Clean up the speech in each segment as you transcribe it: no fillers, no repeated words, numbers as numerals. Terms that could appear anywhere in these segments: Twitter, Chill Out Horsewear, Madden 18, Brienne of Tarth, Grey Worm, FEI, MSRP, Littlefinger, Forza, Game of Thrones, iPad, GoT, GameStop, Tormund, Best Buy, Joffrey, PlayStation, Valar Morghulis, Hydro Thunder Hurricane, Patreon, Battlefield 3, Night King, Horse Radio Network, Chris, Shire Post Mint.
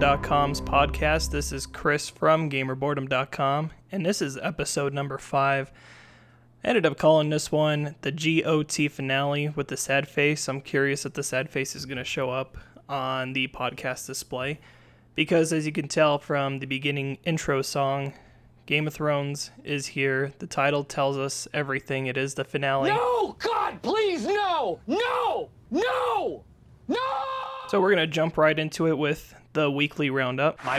GamerBoredom.com's podcast. This is Chris from GamerBoredom.com, and this is episode number 5. I ended up calling this one the GOT finale with the sad face. I'm curious if the sad face is going to show up on the podcast display, because as you can tell from the beginning intro song, Game of Thrones is here. The title tells us everything. It is the finale. No! God, please, no! No! No! No! So we're going to jump right into it with the weekly roundup. My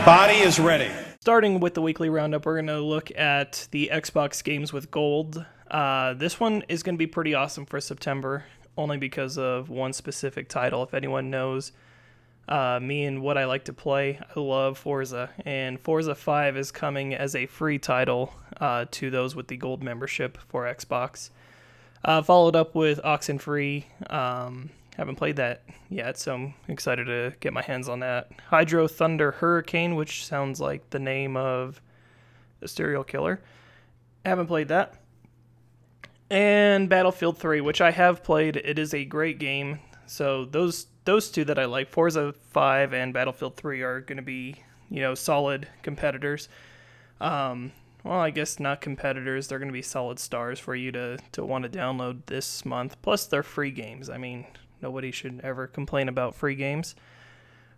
body is ready. Starting with the weekly roundup, we're going to look at the Xbox games with gold. This one is going to be pretty awesome for September, only because of one specific title. If anyone knows me and what I like to play, I love Forza. And Forza 5 is coming as a free title to those with the gold membership for Xbox. Followed up with Oxenfree. Haven't played that yet, so I'm excited to get my hands on that. Hydro Thunder Hurricane, which sounds like the name of a serial killer. Haven't played that. And Battlefield 3, which I have played. It is a great game. So those two that I like, Forza 5 and Battlefield 3, are going to be, solid competitors. Well, I guess not competitors. They're going to be solid stars for you to want to download this month. Plus, they're free games. I mean, nobody should ever complain about free games.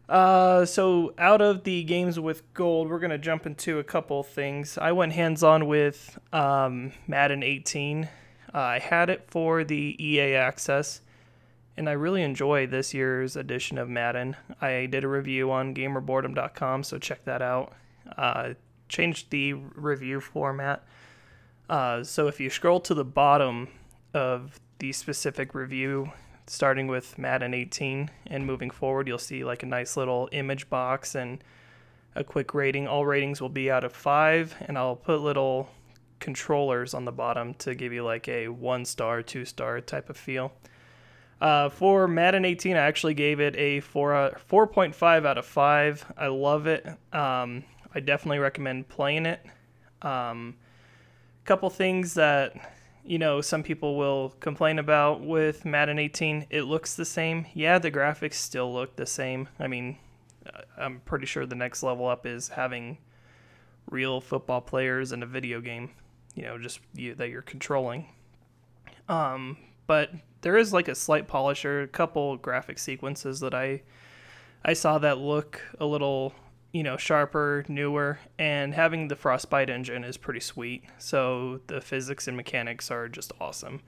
So out of the games with gold, we're going to jump into a couple things. I went hands-on with Madden 18. I had it for the EA Access, and I really enjoy this year's edition of Madden. I did a review on GamerBoredom.com, so check that out. Changed the review format. So if you scroll to the bottom of the specific review, starting with Madden 18 and moving forward, you'll see like a nice little image box and a quick rating. All ratings will be out of 5, and I'll put little controllers on the bottom to give you like a 1-star, 2-star type of feel. For Madden 18, I actually gave it a 4.5 out of 5. I love it. I definitely recommend playing it. Couple things that, some people will complain about with Madden 18. It looks the same. Yeah, the graphics still look the same. I mean, I'm pretty sure the next level up is having real football players in a video game, that you're controlling. But there is like a slight polish or a couple graphic sequences that I saw that look a little sharper, newer, and having the Frostbite engine is pretty sweet. So the physics and mechanics are just awesome.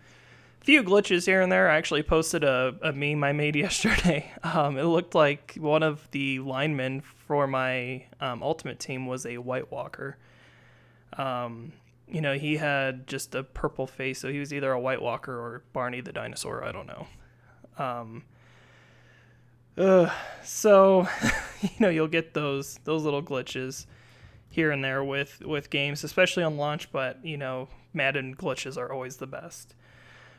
A few glitches here and there. I actually posted a meme I made yesterday. It looked like one of the linemen for my ultimate team was a White Walker. He had just a purple face, so he was either a White Walker or Barney the dinosaur. I don't know. So, you'll get those little glitches here and there with games, especially on launch, but, Madden glitches are always the best.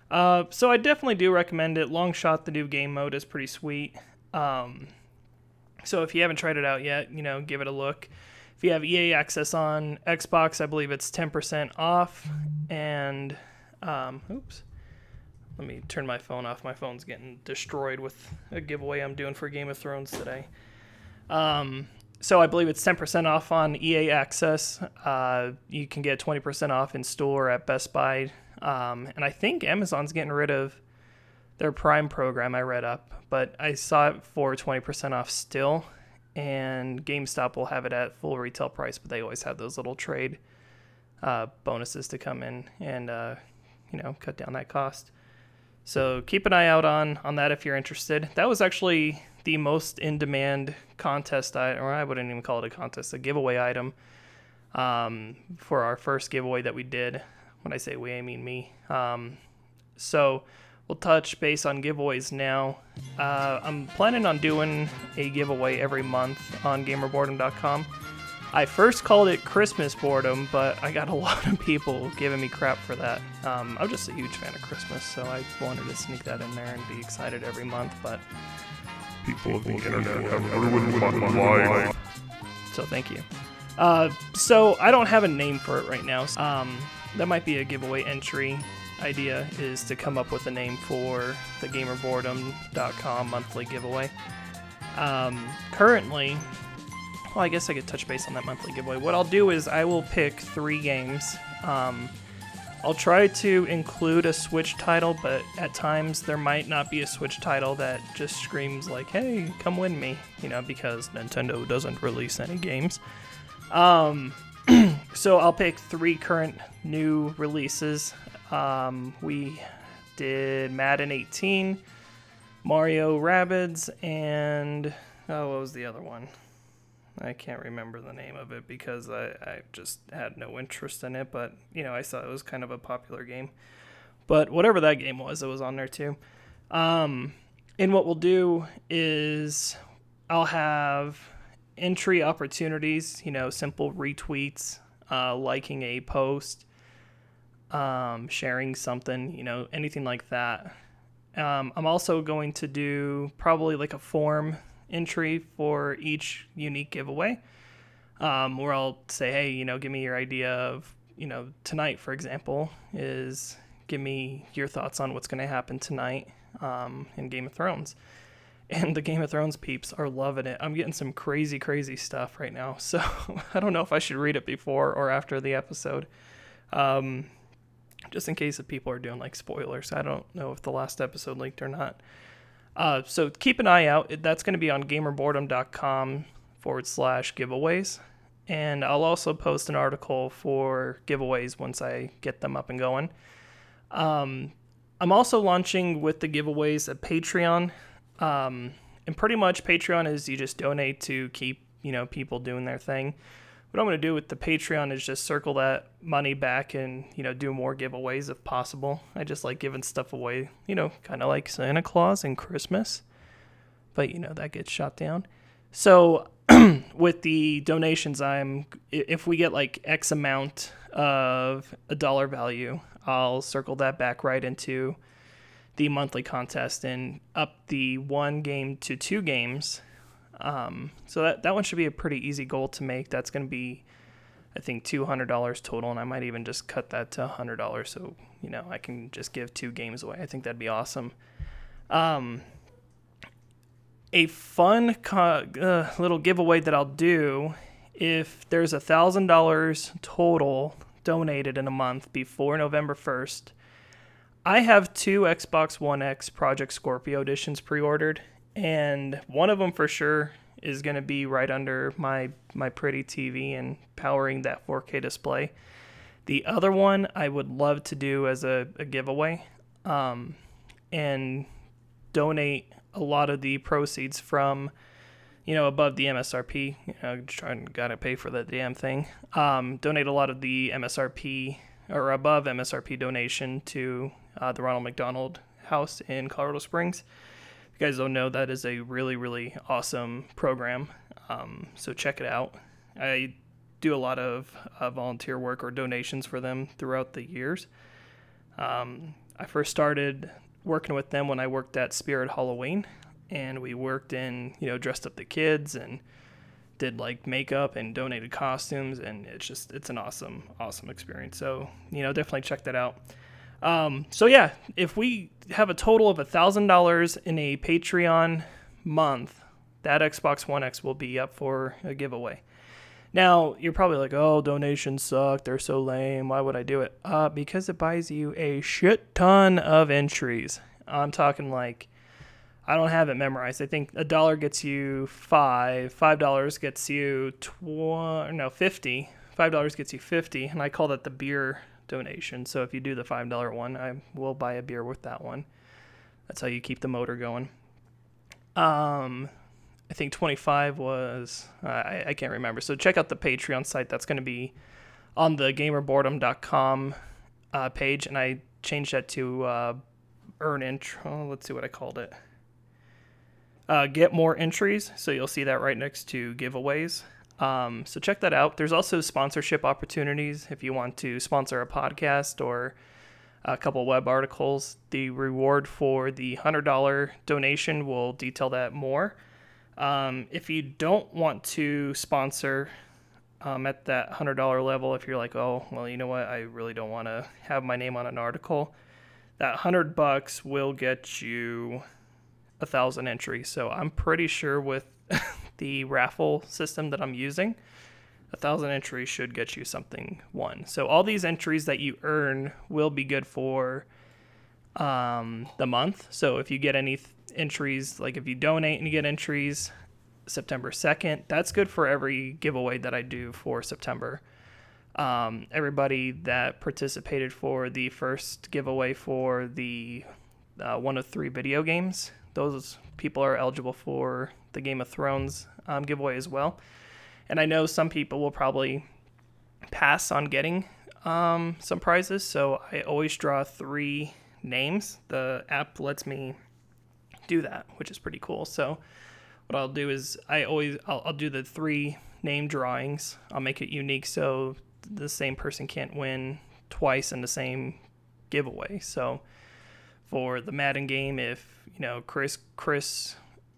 So I definitely do recommend it. Long Shot, the new game mode, is pretty sweet. So if you haven't tried it out yet, give it a look. If you have EA Access on Xbox, I believe it's 10% off, and, let me turn my phone off. My phone's getting destroyed with a giveaway I'm doing for Game of Thrones today. So I believe it's 10% off on EA Access. You can get 20% off in store at Best Buy. And I think Amazon's getting rid of their Prime program, I read up. But I saw it for 20% off still. And GameStop will have it at full retail price. But they always have those little trade bonuses to come in and, cut down that cost. So keep an eye out on that if you're interested. That was actually the most in-demand contest, I wouldn't even call it a contest, a giveaway item for our first giveaway that we did. When I say we, I mean me. So we'll touch base on giveaways now. I'm planning on doing a giveaway every month on GamerBoredom.com. I first called it Christmas Boredom, but I got a lot of people giving me crap for that. I'm just a huge fan of Christmas, so I wanted to sneak that in there and be excited every month, but... People of the internet have ruined my life. So thank you. So I don't have a name for it right now. That might be a giveaway entry idea, is to come up with a name for the GamerBoredom.com monthly giveaway. Currently, well, I guess I could touch base on that monthly giveaway. What I'll do is I will pick 3 games. I'll try to include a Switch title, but at times there might not be a Switch title that just screams like, hey, come win me, you know, because Nintendo doesn't release any games. So I'll pick 3 current new releases. We did Madden 18, Mario Rabbids, and what was the other one? I can't remember the name of it because I just had no interest in it, but, you know, I saw it was kind of a popular game. But whatever that game was, it was on there too. And what we'll do is I'll have entry opportunities, you know, simple retweets, liking a post, sharing something, you know, anything like that. I'm also going to do probably like a form entry for each unique giveaway, where I'll say, hey, you know, give me your idea of, you know, tonight, for example, is give me your thoughts on what's going to happen tonight in Game of Thrones. And the Game of Thrones peeps are loving it. I'm getting some crazy, crazy stuff right now. So I don't know if I should read it before or after the episode, just in case if people are doing like spoilers. I don't know if the last episode leaked or not. So keep an eye out. That's going to be on GamerBoredom.com/giveaways. And I'll also post an article for giveaways once I get them up and going. I'm also launching with the giveaways a Patreon. And pretty much Patreon is you just donate to keep, you know, people doing their thing. What I'm going to do with the Patreon is just circle that money back and, you know, do more giveaways if possible. I just like giving stuff away, you know, kind of like Santa Claus and Christmas. But, you know, that gets shot down. So with the donations, if we get like X amount of a dollar value, I'll circle that back right into the monthly contest and up the 1 game to 2 games. So that one should be a pretty easy goal to make. That's going to be, I think, $200 total, and I might even just cut that to $100 so, you know, I can just give 2 games away. I think that'd be awesome. A fun little giveaway that I'll do, if there's $1,000 total donated in a month before November 1st, I have 2 Xbox One X Project Scorpio editions pre-ordered. And one of them for sure is going to be right under my pretty TV and powering that 4K display. The other one I would love to do as a giveaway, and donate a lot of the proceeds from, you know, above the MSRP. You know, gotta pay for that damn thing. Donate a lot of the MSRP or above MSRP donation to the Ronald McDonald House in Colorado Springs. You guys don't know, that is a really, really awesome program, so check it out. I do a lot of volunteer work or donations for them throughout the years. I first started working with them when I worked at Spirit Halloween, and we worked in, you know, dressed up the kids and did like makeup and donated costumes, and it's an awesome experience. So, you know, definitely check that out. So yeah, if we have a total of $1,000 in a Patreon month, that Xbox One X will be up for a giveaway. Now, you're probably like, oh, donations suck, they're so lame, why would I do it? Because it buys you a shit ton of entries. I'm talking like, I don't have it memorized. I think $1 gets you 5, $5 gets you 50, $5 gets you 50, and I call that the beer donation. So if you do the $5 one, I will buy a beer with that one. That's how you keep the motor going. I think 25 was, I can't remember. So check out the Patreon site. That's going to be on the GamerBoredom.com page, and I changed that to earn intro. Let's see what I called it. Get more entries. So you'll see that right next to giveaways. So check that out. There's also sponsorship opportunities if you want to sponsor a podcast or a couple web articles. The reward for the $100 donation will detail that more. If you don't want to sponsor at that $100 level, if you're like, oh, well, you know what, I really don't want to have my name on an article, that $100 will get you 1,000 entries. So I'm pretty sure with the raffle system that I'm using, 1,000 entries should get you something won. So all these entries that you earn will be good for the month. So if you get any entries, like if you donate and you get entries September 2nd, that's good for every giveaway that I do for September. Everybody that participated for the first giveaway for the 1 of 3 video games, those people are eligible for the Game of Thrones giveaway as well. And I know some people will probably pass on getting some prizes, so I always draw 3 names. The app lets me do that, which is pretty cool. So what I'll do is I'll do the 3 name drawings. I'll make it unique so the same person can't win twice in the same giveaway. So for the Madden game, if you know Chris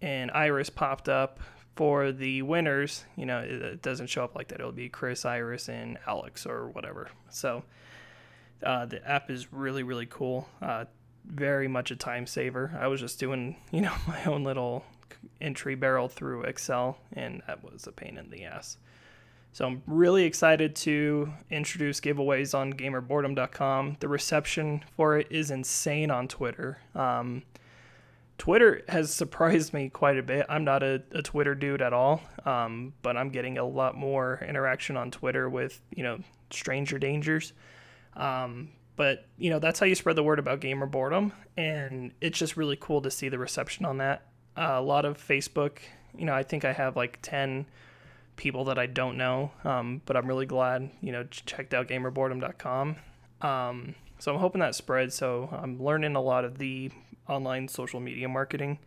and Iris popped up for the winners, you know, it doesn't show up like that. It'll be Chris, Iris, and Alex or whatever. So the app is really, really cool. Very much a time saver. I was just doing, you know, my own little entry barrel through Excel, and that was a pain in the ass. So I'm really excited to introduce giveaways on GamerBoredom.com. The reception for it is insane on Twitter. Twitter has surprised me quite a bit. I'm not a Twitter dude at all, but I'm getting a lot more interaction on Twitter with, you know, stranger dangers. But, you know, that's how you spread the word about Gamer Boredom, and it's just really cool to see the reception on that. A lot of Facebook, you know, I think I have like 10 people that I don't know, but I'm really glad, you know, checked out GamerBoredom.com. So I'm hoping that spreads. So I'm learning a lot of the online social media marketing.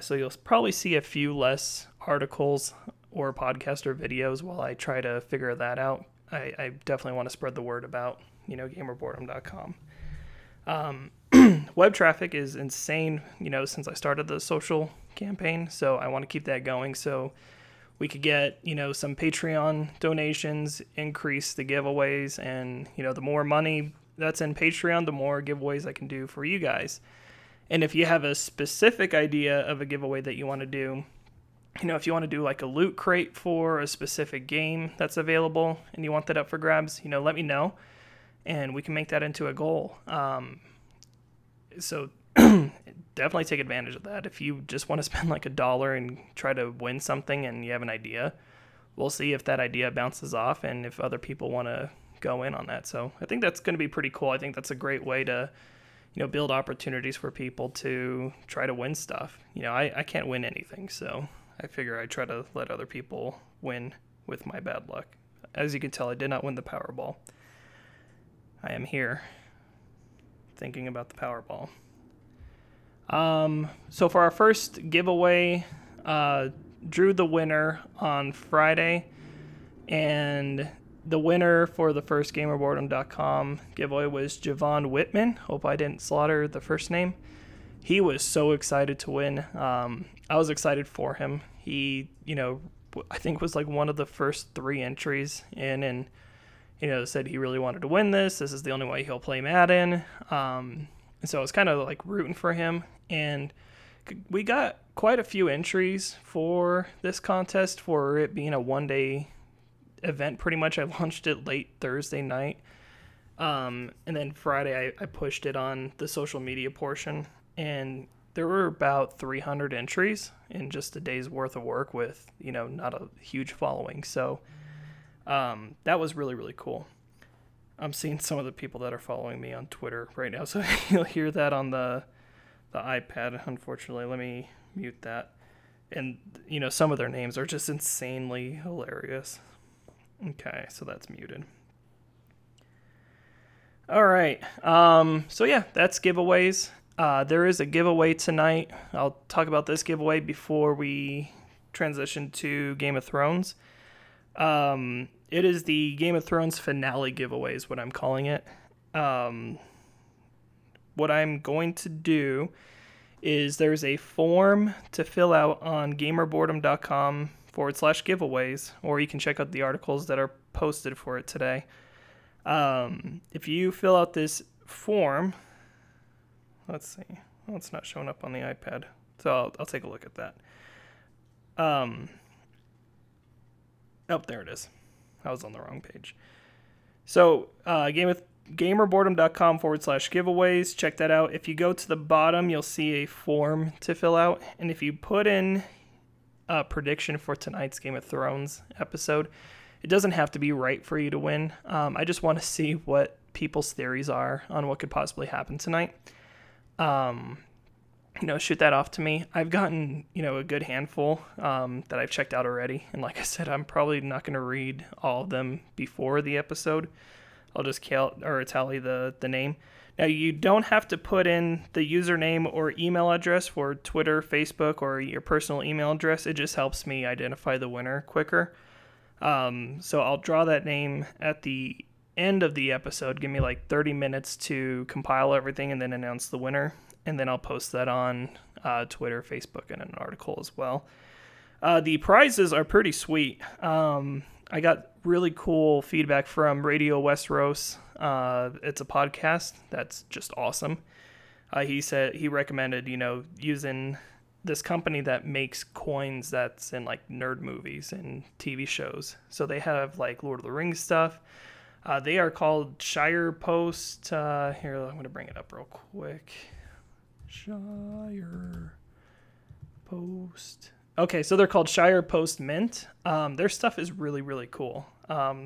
So you'll probably see a few less articles or podcasts or videos while I try to figure that out. I definitely want to spread the word about, you know, GamerBoredom.com. Web traffic is insane, you know, since I started the social campaign. So I want to keep that going. So we could get, you know, some Patreon donations, increase the giveaways, and, you know, the more money that's in Patreon, the more giveaways I can do for you guys. And if you have a specific idea of a giveaway that you want to do, you know, if you want to do like a loot crate for a specific game that's available and you want that up for grabs, you know, let me know and we can make that into a goal. So definitely take advantage of that. If you just want to spend like $1 and try to win something and you have an idea, we'll see if that idea bounces off and if other people want to go in on that. So I think that's going to be pretty cool. I think that's a great way to, you know, build opportunities for people to try to win stuff. You know, I can't win anything, so I figure I try to let other people win with my bad luck. As you can tell, I did not win the Powerball. I am here thinking about the Powerball. So for our first giveaway, drew the winner on Friday, and the winner for the first GamerBoredom.com giveaway was Javon Whitman. Hope I didn't slaughter the first name. He was so excited to win. I was excited for him. He, you know, I think was like one of the first 3 entries in, and, you know, said he really wanted to win this. This is the only way he'll play Madden. So I was kind of like rooting for him, and we got quite a few entries for this contest for it being a one-day event. Pretty much I launched it late Thursday night, and then Friday I pushed it on the social media portion, and there were about 300 entries in just a day's worth of work with, you know, not a huge following. So that was really, really cool. I'm seeing some of the people that are following me on Twitter right now, so you'll hear that on the iPad, unfortunately. Let me mute that. And, you know, some of their names are just insanely hilarious. Okay, so that's muted. All right. So, yeah, that's giveaways. There is a giveaway tonight. I'll talk about this giveaway before we transition to Game of Thrones. It is the Game of Thrones finale giveaway is what I'm calling it. What I'm going to do is there's a form to fill out on GamerBoredom.com/giveaways, or you can check out the articles that are posted for it today. If you fill out this form, let's see. Well, it's not showing up on the iPad. So I'll take a look at that. There it is. I was on the wrong page. So GamerBoredom.com/giveaways. Check that out. If you go to the bottom, you'll see a form to fill out. And if you put in a prediction for tonight's Game of Thrones episode, it doesn't have to be right for you to win. I just want to see what people's theories are on what could possibly happen tonight. Shoot that off to me. I've gotten, a good handful that I've checked out already. And like I said, I'm probably not going to read all of them before the episode. I'll just tally the name. Now, you don't have to put in the username or email address for Twitter, Facebook, or your personal email address. It just helps me identify the winner quicker. So I'll draw that name at the end of the episode. Give me 30 minutes to compile everything and then announce the winner. And then I'll post that on Twitter, Facebook, and an article as well. The prizes are pretty sweet. I got really cool feedback from Radio Westeros. It's a podcast that's just awesome. He said he recommended, using this company that makes coins that's in nerd movies and TV shows. So they have Lord of the Rings stuff. They are called Shire Post. Here, I'm going to bring it up real quick. Shire Post. Okay, so they're called Shire Post Mint. Their stuff is really, really cool.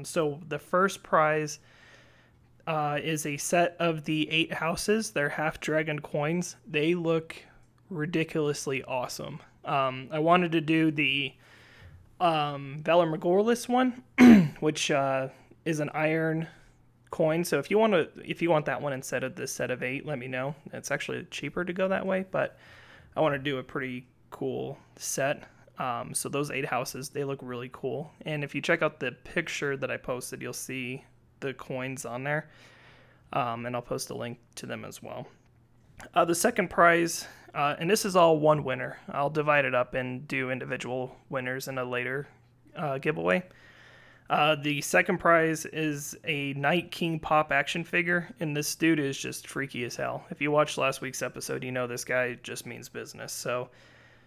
So the first prize is a set of the 8 houses. They're half dragon coins. They look ridiculously awesome. I wanted to do the Valar Morghulis one, which is an iron coin. So if you want that one instead of this set of 8, let me know. It's actually cheaper to go that way, but I want to do a pretty cool set. So those 8 houses, they look really cool. And if you check out the picture that I posted, you'll see the coins on there. And I'll post a link to them as well. The second prize, and this is all one winner. I'll divide it up and do individual winners in a later giveaway. The second prize is a Night King pop action figure, and this dude is just freaky as hell. If you watched last week's episode, this guy just means business. So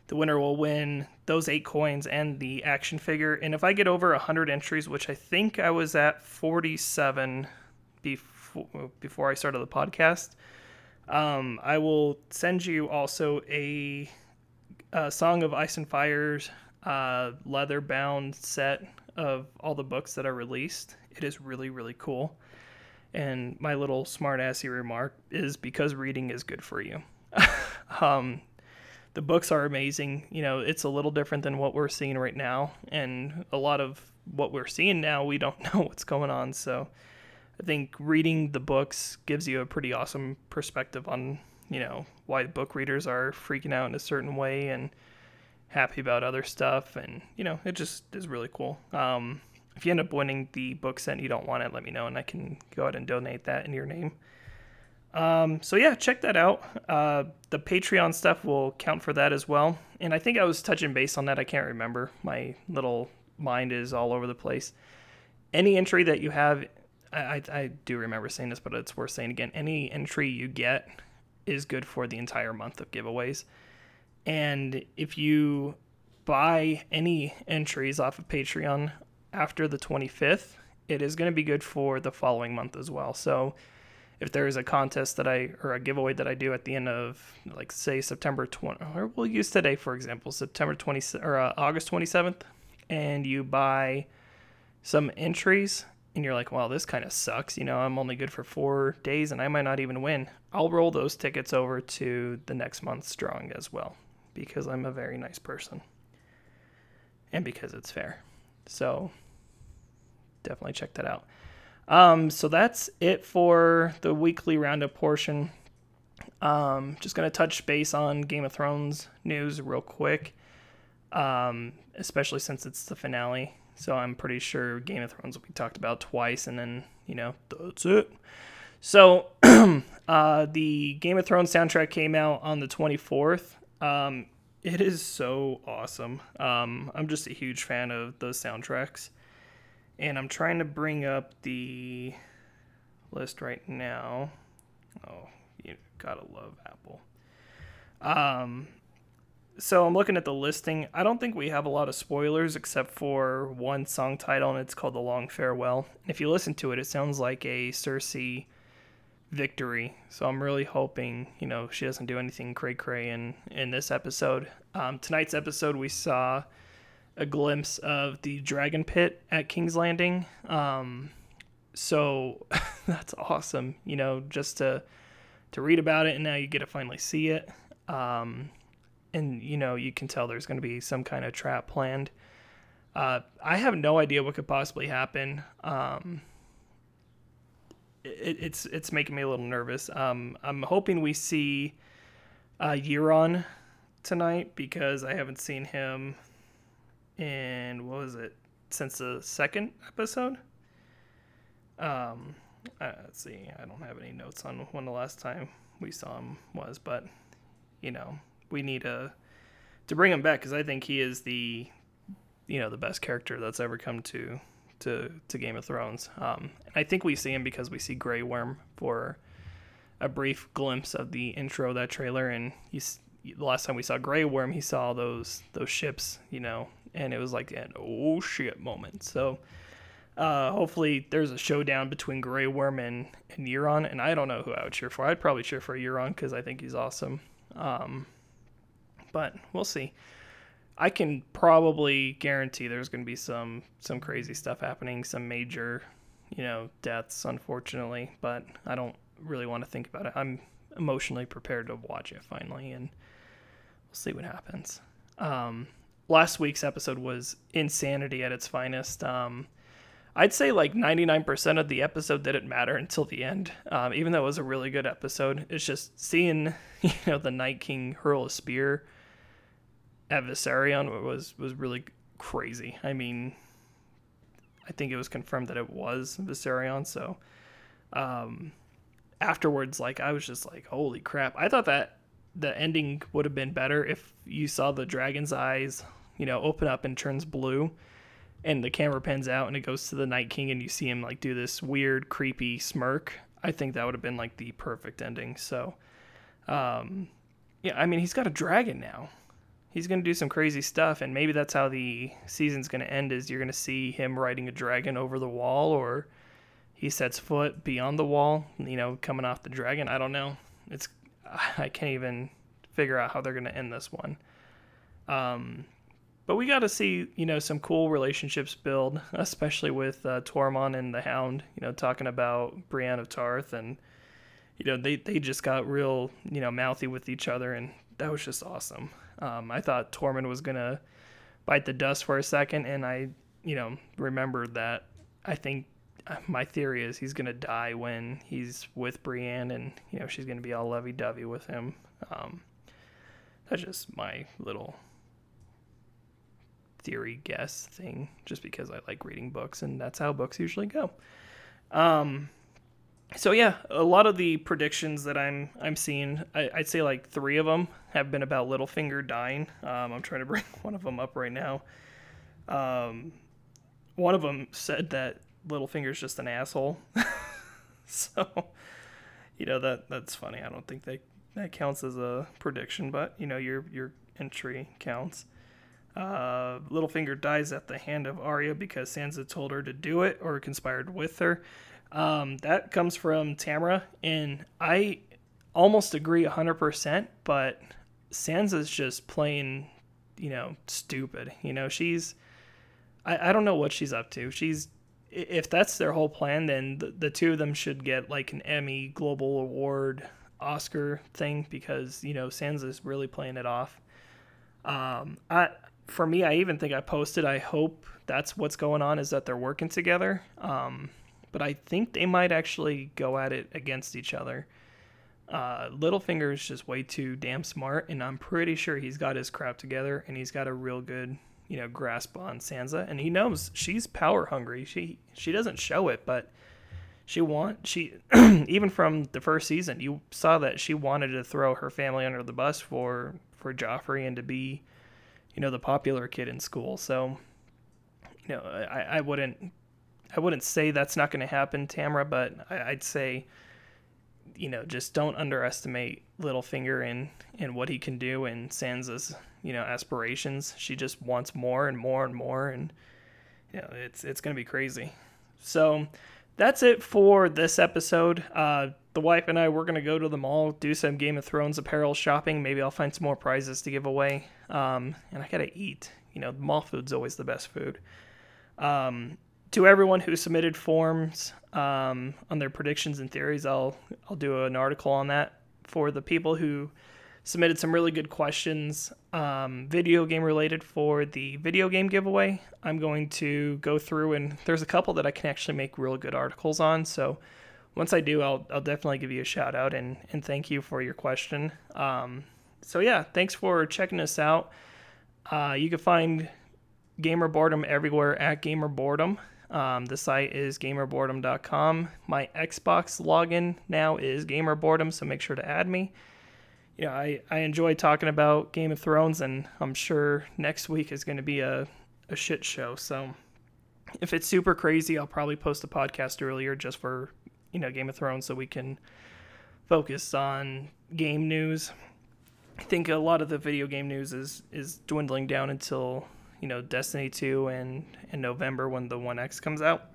the winner will win those 8 coins and the action figure. And if I get over 100 entries, which I think I was at 47 before I started the podcast, I will send you also a Song of Ice and Fire's leather-bound set of all the books that are released. It is really, really cool. And my little smart-assy remark is because reading is good for you. The books are amazing. It's a little different than what we're seeing right now. And a lot of what we're seeing now, we don't know what's going on. So I think reading the books gives you a pretty awesome perspective on, why book readers are freaking out in a certain way and happy about other stuff. And, it just is really cool. If you end up winning the book set and you don't want it, let me know, and I can go ahead and donate that in your name. So yeah, check that out. The Patreon stuff will count for that as well. And I think I was touching base on that. I can't remember. My little mind is all over the place. Any entry that you have, I do remember saying this, but it's worth saying again. Any entry you get is good for the entire month of giveaways. And if you buy any entries off of Patreon after the 25th, it is going to be good for the following month as well. So if there is a contest or a giveaway that I do at the end of, say, September 20, or we'll use today, for example, September 20, or August 27th, and you buy some entries, and you're like, well, this kind of sucks. I'm only good for 4 days, and I might not even win. I'll roll those tickets over to the next month's drawing as well, because I'm a very nice person, and because it's fair. So definitely check that out. So that's it for the weekly roundup portion. Just going to touch base on Game of Thrones news real quick, especially since it's the finale. So I'm pretty sure Game of Thrones will be talked about twice, and then, that's it. So the Game of Thrones soundtrack came out on the 24th. It is so awesome. I'm just a huge fan of those soundtracks. And I'm trying to bring up the list right now. Oh, you gotta love Apple. So I'm looking at the listing. I don't think we have a lot of spoilers except for one song title, and it's called The Long Farewell. If you listen to it, it sounds like a Cersei victory. So I'm really hoping, you know, she doesn't do anything cray-cray in this episode. Tonight's episode, we saw a glimpse of the Dragon Pit at King's Landing. So that's awesome, you know, just to read about it, and now you get to finally see it. And, you know, you can tell there's going to be some kind of trap planned. I have no idea what could possibly happen. It's making me a little nervous. I'm hoping we see Euron tonight, because I haven't seen him in, what was it, since the second episode? Let's see, I don't have any notes on when the last time we saw him was, but, you know, we need to bring him back, because I think he is the, you know, the best character that's ever come to Game of Thrones. And I think we see him because we see Grey Worm for a brief glimpse of the intro of that trailer, and the last time we saw Grey Worm, he saw those ships, you know, and it was like an oh shit moment. So hopefully there's a showdown between Grey Worm and Euron, and I don't know who I would cheer for. I'd probably cheer for Euron because I think he's awesome. But we'll see. I can probably guarantee there's going to be some crazy stuff happening, some major, you know, deaths, unfortunately. But I don't really want to think about it. I'm emotionally prepared to watch it finally, and we'll see what happens. Last week's episode was insanity at its finest. I'd say like 99% of the episode didn't matter until the end. Even though it was a really good episode, it's just seeing, you know, the Night King hurl a spear at Viserion was really crazy. I mean, I think it was confirmed that it was Viserion, so afterwards, like, I was just like, holy crap. I thought that the ending would have been better if you saw the dragon's eyes, you know, open up and turns blue, and the camera pans out and it goes to the Night King and you see him, like, do this weird, creepy smirk. I think that would have been, like, the perfect ending. So, yeah, I mean, he's got a dragon now. He's going to do some crazy stuff, and maybe that's how the season's going to end, is you're going to see him riding a dragon over the wall, or he sets foot beyond the wall, you know, coming off the dragon. I don't know. I can't even figure out how they're going to end this one. But we got to see, you know, some cool relationships build, especially with Tormund and the Hound, you know, talking about Brienne of Tarth, and, you know, they just got real, you know, mouthy with each other, and that was just awesome. I thought Tormund was going to bite the dust for a second, and I, you know, remembered that. I think my theory is he's going to die when he's with Brienne, and, you know, she's going to be all lovey-dovey with him. That's just my little theory guess thing, just because I like reading books, and that's how books usually go. So yeah, a lot of the predictions that I'm seeing, I'd say like three of them have been about Littlefinger dying. I'm trying to bring one of them up right now. One of them said that Littlefinger's just an asshole. So, you know, that's funny. I don't think that counts as a prediction, but, you know, your entry counts. Littlefinger dies at the hand of Arya because Sansa told her to do it or conspired with her. That comes from Tamara, and I almost agree 100%, but Sansa's just plain, you know, stupid. You know, she's, I don't know what she's up to. If that's their whole plan, then the two of them should get like an Emmy, Global Award, Oscar thing, because, you know, Sansa's really playing it off. For me, I even think I posted, I hope that's what's going on, is that they're working together. But I think they might actually go at it against each other. Littlefinger is just way too damn smart, and I'm pretty sure he's got his crap together, and he's got a real good, you know, grasp on Sansa, and he knows she's power hungry. She doesn't show it, but she even from the first season, you saw that she wanted to throw her family under the bus for Joffrey and to be, you know, the popular kid in school. So, you know, I wouldn't say that's not going to happen, Tamara, but I'd say you know, just don't underestimate Littlefinger and what he can do, and Sansa's, you know, aspirations. She just wants more and more and more, and you know, it's going to be crazy. So that's it for this episode. The wife and I, we're going to go to the mall, do some Game of Thrones apparel shopping. Maybe I'll find some more prizes to give away. And I got to eat. You know, mall food's always the best food. To everyone who submitted forms on their predictions and theories, I'll do an article on that. For the people who submitted some really good questions, video game related, for the video game giveaway, I'm going to go through, and there's a couple that I can actually make real good articles on. So once I do, I'll definitely give you a shout out and thank you for your question. So yeah, thanks for checking us out. You can find Gamer Boredom everywhere at Gamer Boredom. The site is GamerBoredom.com. My Xbox login now is Gamer Boredom, so make sure to add me. You know, I enjoy talking about Game of Thrones, and I'm sure next week is going to be a shit show. So if it's super crazy, I'll probably post a podcast earlier just for, you know, Game of Thrones, so we can focus on game news. I think a lot of the video game news is dwindling down until, you know, Destiny 2 and in November when the One X comes out.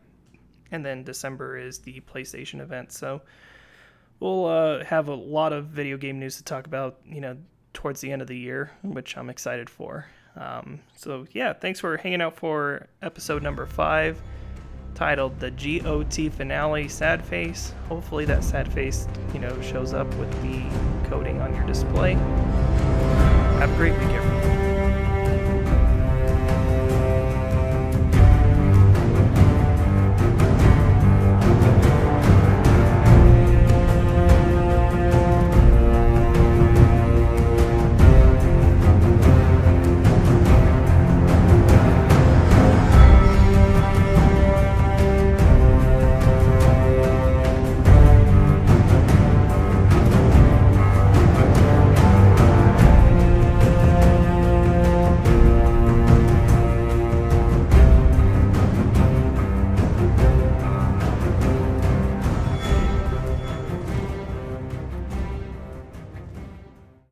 And then December is the PlayStation event. So we'll have a lot of video game news to talk about, you know, towards the end of the year, which I'm excited for. So yeah, thanks for hanging out for episode number 5, titled The GOT Finale Sad Face. Hopefully that sad face, you know, shows up with the coding on your display. Have a great week, everyone.